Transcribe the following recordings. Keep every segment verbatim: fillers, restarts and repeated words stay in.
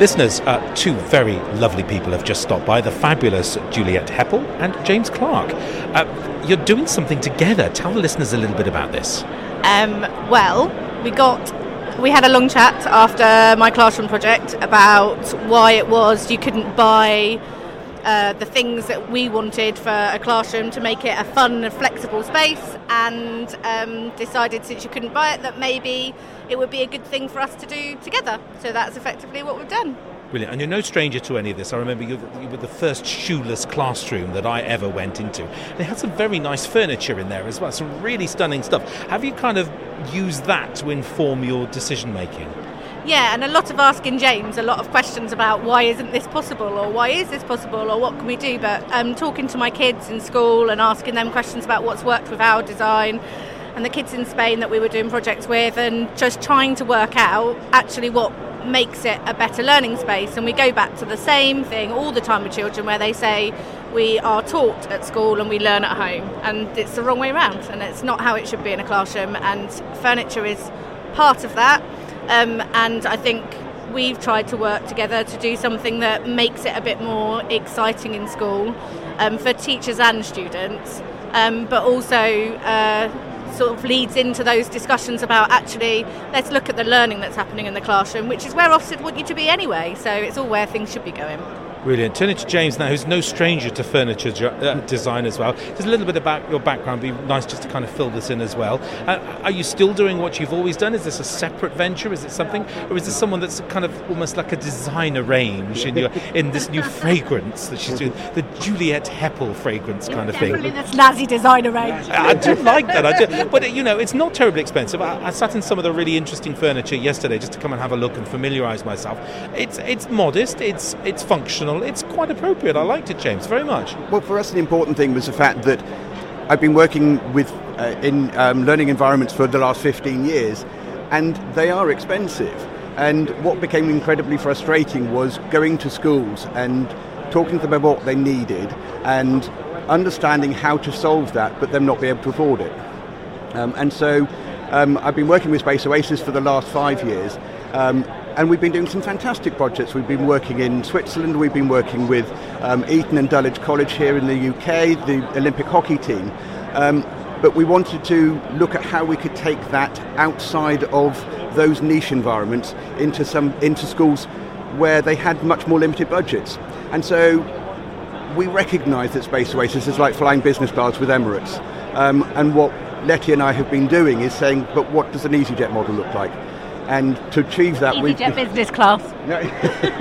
Listeners, uh, two very lovely people have just stopped by, the fabulous Juliet Heppell and James Clark. Uh, you're doing something together. Tell the listeners a little bit about this. Um, well, we got... We had a long chat after my classroom project about why it was you couldn't buy uh, the things that we wanted for a classroom to make it a fun and flexible space, and um, decided since you couldn't buy it that maybe it would be a good thing for us to do together. So that's effectively what we've done. Brilliant. And you're no stranger to any of this. I remember you, you were the first shoeless classroom that I ever went into. They had some very nice furniture in there as well, some really stunning stuff. Have you kind of used that to inform your decision making? Yeah, and a lot of asking James, a lot of questions about why isn't this possible, or why is this possible, or what can we do? But um, talking to my kids in school and asking them questions about what's worked with our design, and the kids in Spain that we were doing projects with, and just trying to work out actually what makes it a better learning space. And we go back to the same thing all the time with children, where they say we are taught at school and we learn at home, and it's the wrong way around, and it's not how it should be in a classroom, and furniture is part of that. Um, and I think we've tried to work together to do something that makes it a bit more exciting in school, um, for teachers and students, um, but also uh, sort of leads into those discussions about actually let's look at the learning that's happening in the classroom, which is where Ofsted want you to be anyway, so it's all where things should be going. Brilliant. Turn it to James now, who's no stranger to furniture design as well. Just a little bit about your background, it'd be nice just to kind of fill this in as well. Uh, are you still doing what you've always done? Is this a separate venture? Is it something? Or is this someone that's kind of almost like a designer range in your in this new fragrance that she's doing, the Juliet Heppell fragrance kind of thing? Definitely this snazzy designer range. I, I do like that. I do. But, you know, it's not terribly expensive. I, I sat in some of the really interesting furniture yesterday just to come and have a look and familiarise myself. It's it's modest, it's it's functional. It's quite appropriate. I liked it, James, very much. Well, for us, the important thing was the fact that I've been working with uh, in um, learning environments for the last fifteen years, and they are expensive. And what became incredibly frustrating was going to schools and talking to them about what they needed and understanding how to solve that, but them not be able to afford it. Um, and so um, I've been working with Space Oasis for the last five years. Um, And we've been doing some fantastic projects. We've been working in Switzerland. We've been working with um, Eton and Dulwich College here in the U K, the Olympic hockey team. Um, but we wanted to look at how we could take that outside of those niche environments into some into schools where they had much more limited budgets. And so we recognise that Space Oasis is like flying business class with Emirates. Um, and what Letty and I have been doing is saying, but what does an EasyJet model look like? And to achieve that, we EasyJet business class.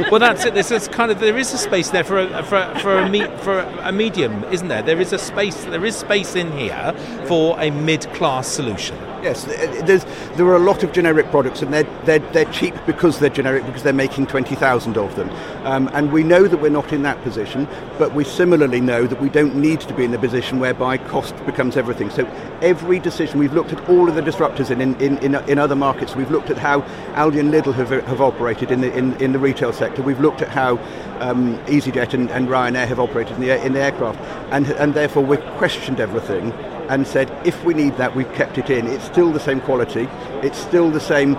Well, that's it. There's this kind of there is a space there for a, for a, for, a me, for a medium, isn't there? There is a space. There is space in here for a mid-class solution. Yes, there's there are a lot of generic products, and they're they're, they're cheap because they're generic, because they're making twenty thousand of them. Um, and we know that we're not in that position, but we similarly know that we don't need to be in the position whereby cost becomes everything. So every decision, we've looked at all of the disruptors in in, in, in other markets. We've looked at how Aldi and Lidl have have operated in the in, in the retail sector. We've looked at how um, EasyJet and, and Ryanair have operated in the in the aircraft, and and therefore we've questioned everything and said, if we need that, we've kept it in. It's still the same quality, it's still the same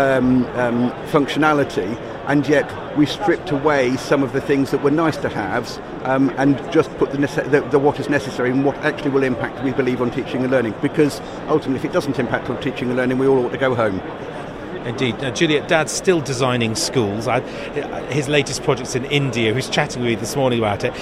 um, um, functionality, and yet we stripped away some of the things that were nice to haves, um, and just put the, nece- the, the what is necessary and what actually will impact, we believe, on teaching and learning. Because ultimately, if it doesn't impact on teaching and learning, we all ought to go home. Indeed. Now, Juliet, Dad's still designing schools. I, his latest project's in India. Who's chatting with me this morning about it.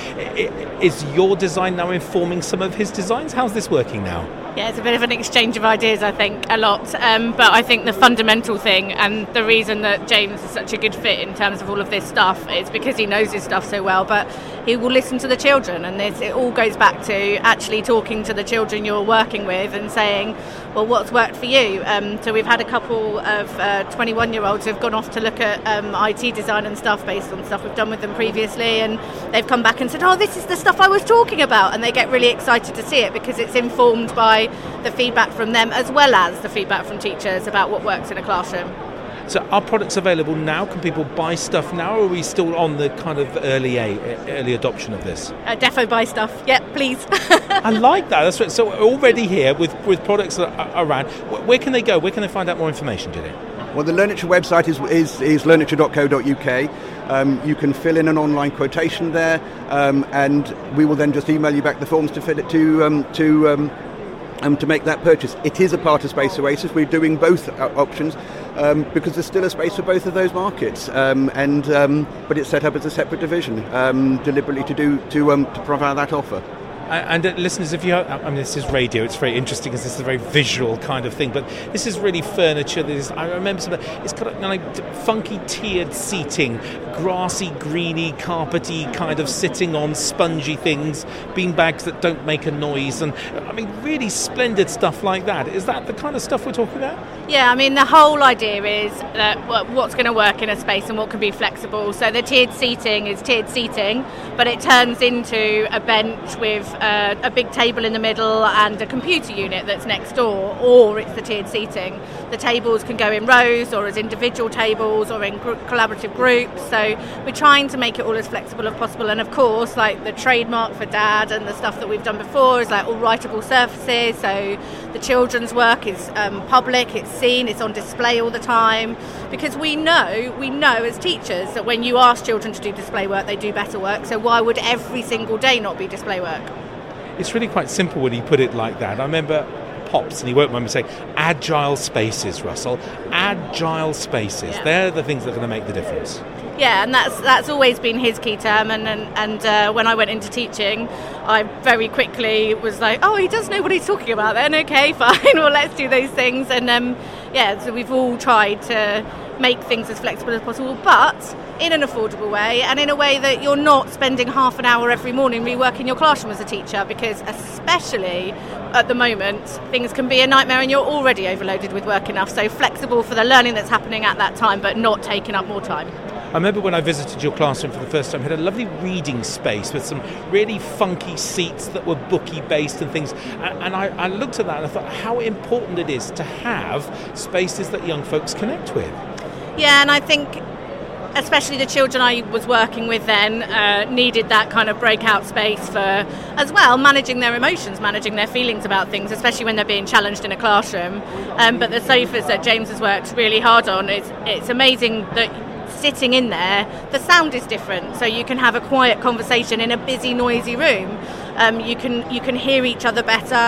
Is your design now informing some of his designs? How's this working now? Yeah, it's a bit of an exchange of ideas, I think, a lot. Um, but I think the fundamental thing, and the reason that James is such a good fit in terms of all of this stuff, is because he knows his stuff so well, but he will listen to the children. And this, it all goes back to actually talking to the children you're working with and saying, well, what's worked for you? Um, so we've had a couple of... Uh, twenty-one-year-olds who've gone off to look at um, I T design and stuff based on stuff we've done with them previously, and they've come back and said, oh, this is the stuff I was talking about, and they get really excited to see it because it's informed by the feedback from them as well as the feedback from teachers about what works in a classroom. So are products available now? Can people buy stuff now, or are we still on the kind of early a, early adoption of this? Uh, defo buy stuff, yep, please. I like that. That's right. So we're already here with, with products around. Where can they go? Where can they find out more information, Juliet? Well, the Learniture website is is, is learniture dot co dot uk. Um, you can fill in an online quotation there, um, and we will then just email you back the forms to fill it to um, to um, um, to make that purchase. It is a part of Space Oasis. We're doing both options um, because there's still a space for both of those markets, um, and um, but it's set up as a separate division um, deliberately to do to um, to provide that offer. And uh, listeners, if you have, I mean, this is radio, it's very interesting because this is a very visual kind of thing, but this is really furniture. This is, I remember some of it, it's got a, like funky tiered seating, grassy, greeny, carpety kind of sitting on spongy things, beanbags that don't make a noise, and I mean, really splendid stuff like that. Is that the kind of stuff we're talking about? Yeah, I mean, the whole idea is that what's going to work in a space and what can be flexible. So the tiered seating is tiered seating, but it turns into a bench with Uh, a big table in the middle and a computer unit that's next door, or it's the tiered seating. The tables can go in rows or as individual tables or in gr- collaborative groups, so we're trying to make it all as flexible as possible. And of course, like the trademark for Dad and the stuff that we've done before is like all writable surfaces, so the children's work is um, public, it's seen, it's on display all the time, because we know we know as teachers that when you ask children to do display work, they do better work. So why would every single day not be display work? It's really quite simple when you put it like that. I remember Pops, and he won't mind me saying, agile spaces, Russell. Agile spaces. Yeah. They're the things that are going to make the difference. Yeah, and that's that's always been his key term. And and, and uh, when I went into teaching, I very quickly was like, oh, he does know what he's talking about then. Okay, fine. Well, let's do those things. And um, yeah, so we've all tried to make things as flexible as possible, but in an affordable way, and in a way that you're not spending half an hour every morning reworking your classroom as a teacher, because especially at the moment, things can be a nightmare and you're already overloaded with work enough. So flexible for the learning that's happening at that time, but not taking up more time. I remember when I visited your classroom for the first time, you had a lovely reading space with some really funky seats that were bookie-based and things. And, and I, I looked at that and I thought how important it is to have spaces that young folks connect with. Yeah, and I think especially the children I was working with then uh, needed that kind of breakout space for, as well, managing their emotions, managing their feelings about things, especially when they're being challenged in a classroom. Um, but the sofas that James has worked really hard on, it's, it's amazing that sitting in there, the sound is different, so you can have a quiet conversation in a busy, noisy room. Um, you can you can hear each other better.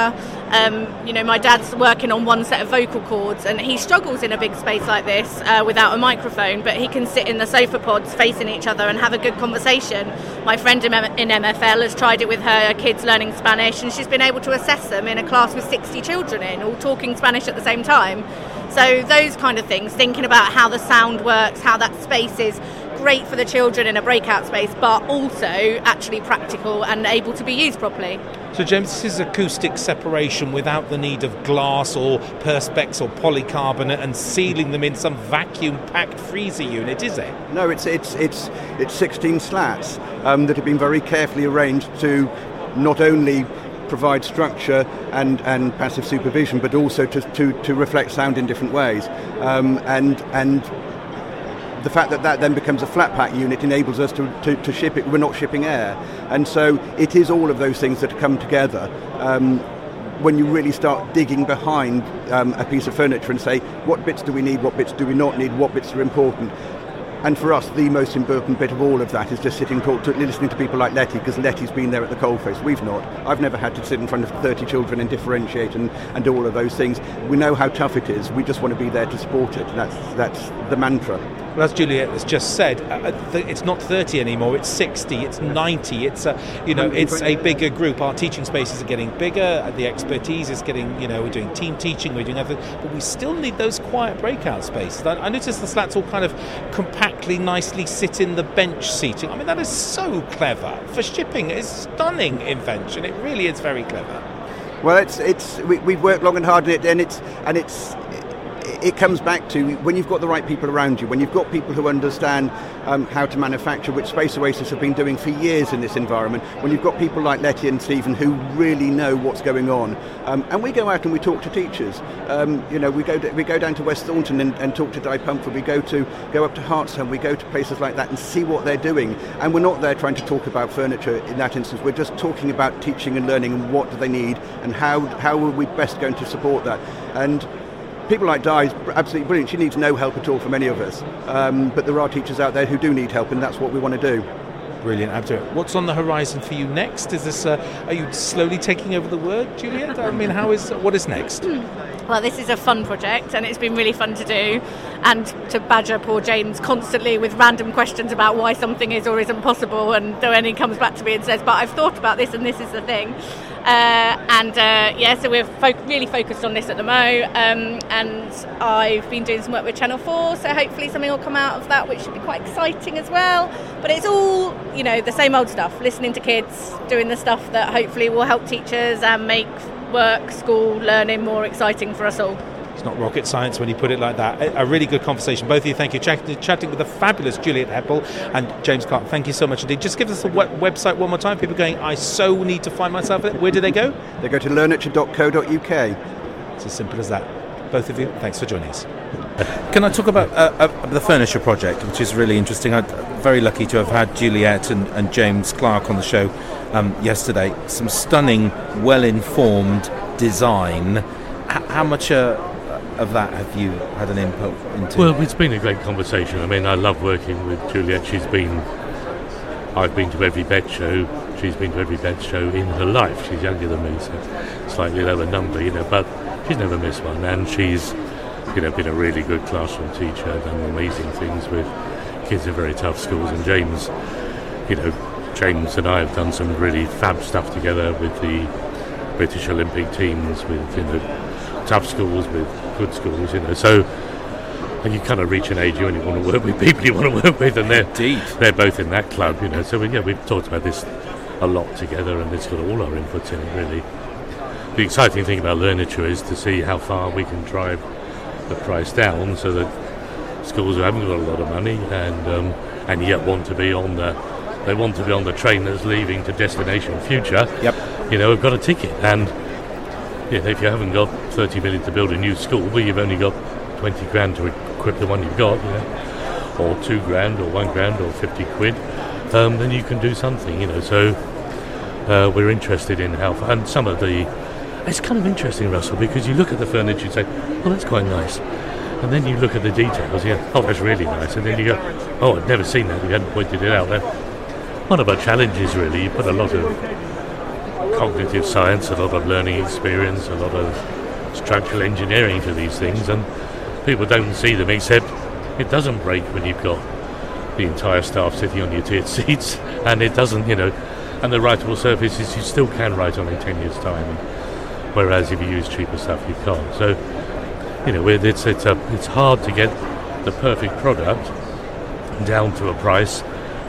Um, you know, my dad's working on one set of vocal cords, and he struggles in a big space like this uh, without a microphone, but he can sit in the sofa pods facing each other and have a good conversation. My friend in M F L has tried it with her kids learning Spanish, and she's been able to assess them in a class with sixty children in, all talking Spanish at the same time. So those kind of things, thinking about how the sound works, how that space is great for the children in a breakout space, but also actually practical and able to be used properly. So James, this is acoustic separation without the need of glass or perspex or polycarbonate and sealing them in some vacuum-packed freezer unit, is it? No, it's it's it's it's sixteen slats um, that have been very carefully arranged to not only provide structure and, and passive supervision, but also to, to, to reflect sound in different ways. Um, and and the fact that that then becomes a flat pack unit enables us to, to, to ship it. We're not shipping air. And so it is all of those things that come together um, when you really start digging behind um, a piece of furniture and say, what bits do we need, what bits do we not need, what bits are important. And for us, the most important bit of all of that is just sitting, talk to, listening to people like Letty, because Letty's been there at the coalface. We've not. I've never had to sit in front of thirty children and differentiate and, and do all of those things. We know how tough it is. We just want to be there to support it. That's that's the mantra. Well, as Juliet has just said, uh, th- it's not thirty anymore. It's sixty. It's ninety. It's a you know, it's a bigger group. Our teaching spaces are getting bigger. The expertise is getting. You know, we're doing team teaching. We're doing everything, but we still need those quiet breakout spaces. I, I noticed the slats all kind of compact. Nicely sit in the bench seating. I mean, that is so clever for shipping. It's a stunning invention. It really is very clever. Well, it's it's we, we've worked long and hard on it, and it's and it's it comes back to when you've got the right people around you, when you've got people who understand um, how to manufacture, which Space Oasis have been doing for years in this environment, when you've got people like Letty and Stephen who really know what's going on. Um, and we go out and we talk to teachers. Um, you know, we go to, we go down to West Thornton and, and talk to Di Pumphrey. We go to go up to Hartstown. We go to places like that and see what they're doing. And we're not there trying to talk about furniture in that instance. We're just talking about teaching and learning and what do they need and how how are we best going to support that. And people like Di is absolutely brilliant. She needs no help at all from any of us. Um, but there are teachers out there who do need help, and that's what we want to do. Brilliant, Abdul. What's on the horizon for you next? Is this? Uh, are you slowly taking over the work, Juliet? I mean, how is what is next? Well, this is a fun project, and it's been really fun to do, and to badger poor James constantly with random questions about why something is or isn't possible, and then he comes back to me and says, but I've thought about this and this is the thing. Uh, and uh, yeah, so we're fo- really focused on this at the Mo, um, and I've been doing some work with Channel four, so hopefully something will come out of that, which should be quite exciting as well. But it's all, you know, the same old stuff, listening to kids, doing the stuff that hopefully will help teachers and make work, school, learning more exciting for us all. It's not rocket science when you put it like that. A really good conversation. Both of you, thank you. Ch- chatting with the fabulous Juliet Heppell and James Clark. Thank you so much indeed. Just give us the web- website one more time. People going, I so need to find myself. Where do they go? They go to learniture dot co dot U K. It's as simple as that. Both of you, thanks for joining us. Can I talk about uh, uh, the furniture project, which is really interesting? I'm very lucky to have had Juliet and, and James Clark on the show um, yesterday. Some stunning, well-informed design. H- how much uh, of that have you had an input into? Well, it's been a great conversation. I mean, I love working with Juliet. She's been... I've been to every bed show. She's been to every bed show in her life. She's younger than me, so slightly lower number, you know, but she's never missed one, and she's... You know, been a really good classroom teacher, done amazing things with kids in very tough schools. And James, you know, James and I have done some really fab stuff together with the British Olympic teams, with, you know, tough schools, with good schools, you know. So, and you kind of reach an age you only want to work with people you want to work with, and they're Indeed. They're both in that club, you know. So we, yeah, we've talked about this a lot together, and it's got all our inputs in it, really. The exciting thing about Learniture is to see how far we can drive the price down, so that schools who haven't got a lot of money and um, and yet want to be on the they want to be on the train that's leaving to destination future. Yep. You know, have got a ticket, and you know, if you haven't got thirty million to build a new school, but you've only got twenty grand to equip the one you've got, you know, or two grand, or one grand, or fifty quid, um, then you can do something, you know. So uh, we're interested in how, and some of the. It's kind of interesting, Russell, because you look at the furniture and say, oh, that's quite nice. And then you look at the details, you go, oh, that's really nice. And then you go, oh, I've never seen that. You hadn't pointed it out. That's one of our challenges, really. You put a lot of cognitive science, a lot of learning experience, a lot of structural engineering to these things, and people don't see them, except it doesn't break when you've got the entire staff sitting on your tiered seats, and it doesn't, you know, and the writable surfaces you still can write on in ten years' time. Whereas if you use cheaper stuff, you can't. So, you know, it's it's a, it's hard to get the perfect product down to a price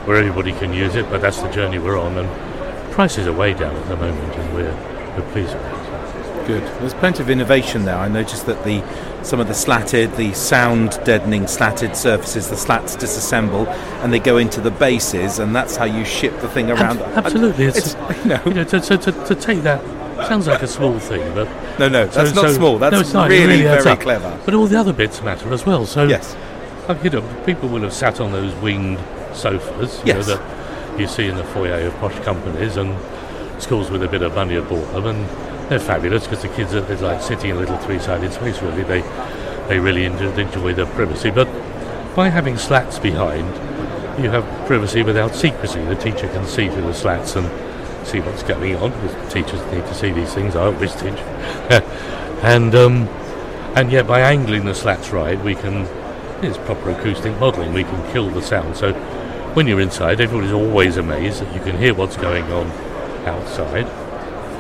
where everybody can use it. But that's the journey we're on, and prices are way down at the moment, and we're we're pleased with it. Good. There's plenty of innovation there. I noticed that the some of the slatted, the sound deadening slatted surfaces, the slats disassemble and they go into the bases, and that's how you ship the thing around. Ab- absolutely, it's, it's a, you know, you know to, to, to, to take that. Sounds like a small thing, but... No, no, that's so, not so, small. That's no, it's not, really, really very clever. But all the other bits matter as well, so... Yes. Uh, you know, people will have sat on those winged sofas, you yes. know, that you see in the foyer of posh companies, and schools with a bit of money have bought them, and they're fabulous, because the kids are like sitting in a little three-sided space, really. They they really enjoy their privacy, but by having slats behind, you have privacy without secrecy. The teacher can see through the slats and... see what's going on, because teachers need to see these things. I always teach. and um, and yet by angling the slats right, we can, it's proper acoustic modelling, we can kill the sound. So when you're inside, everybody's always amazed that you can hear what's going on outside,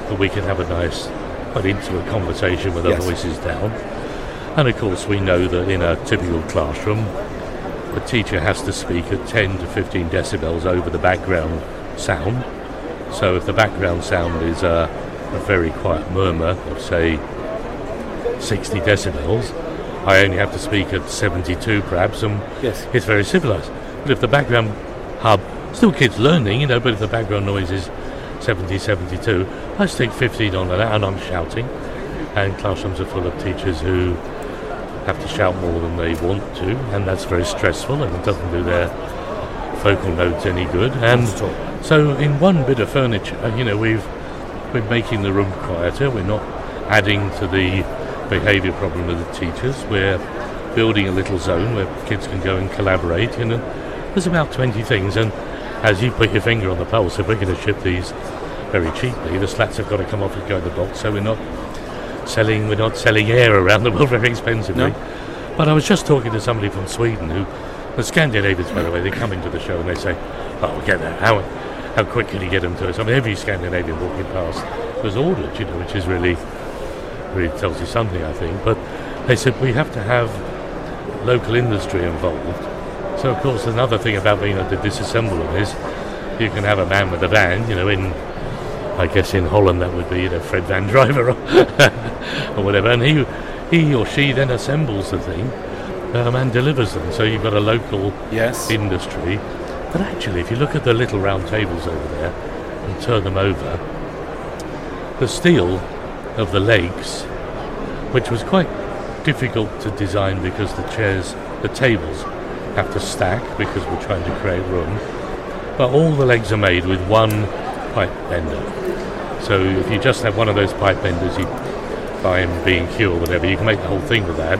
but we can have a nice, quite intimate conversation with our yes. voices down. And of course we know that in a typical classroom, a teacher has to speak at ten to fifteen decibels over the background sound. So if the background sound is uh, a very quiet murmur of, say, sixty decibels, I only have to speak at seventy-two perhaps, and yes. it's very civilised. But if the background hub, still kids learning, you know, but if the background noise is seventy, seventy-two, I stick fifteen on an hour and I'm shouting, and classrooms are full of teachers who have to shout more than they want to, and that's very stressful, and it doesn't do their vocal notes any good. And so in one bit of furniture, you know, we've we're making the room quieter, we're not adding to the behaviour problem with the teachers. We're building a little zone where kids can go and collaborate. You know, there's about twenty things, and as you put your finger on the pulse, if we're going to ship these very cheaply, the slats have got to come off and go in the box, so we're not selling we're not selling air around the world very expensively. No. But I was just talking to somebody from Sweden who, the Scandinavians, by the way, they come into the show and they say, oh, get that, how how quick can you get them to us? I mean, every Scandinavian walking past was ordered, you know, which is really, really tells you something, I think. But they said, we have to have local industry involved. So, of course, another thing about being able to disassemble them is you can have a man with a van, you know, in, I guess in Holland that would be, you know, Fred Van Driver or, or whatever, and he, he or she then assembles the thing um, and delivers them. So you've got a local yes. industry. But actually, if you look at the little round tables over there and turn them over, the steel of the legs, which was quite difficult to design because the chairs, the tables have to stack because we're trying to create room, but all the legs are made with one pipe bender. So if you just have one of those pipe benders you buy in B and Q or whatever, you can make the whole thing with that.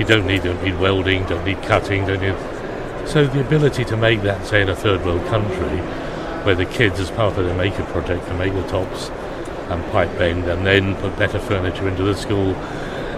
You don't need don't need welding, don't need cutting, don't need. So the ability to make that, say, in a third world country, where the kids, as part of their maker project, can make the tops and pipe bend, and then put better furniture into the school,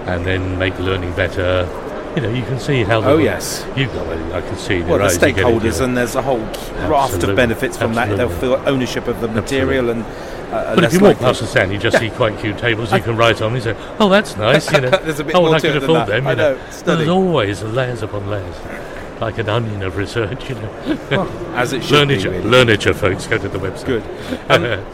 and then make learning better. You know, you can see how. Oh, yes. You've got. I can see. Well, the stakeholders, and there's a whole raft Absolutely. of benefits from Absolutely. that. They'll feel ownership of the material, Absolutely. and. Uh, but if you walk past the stand, you just yeah. see quite cute tables I you can write on. You say, "Oh, that's nice." You know, there's a bit oh, more I to can it afford than that. them. I you know, know. There's always layers upon layers, like an onion of research. You know, well, as it should Learniture, be. Really. Learniture, folks, go to the website. Good. Um,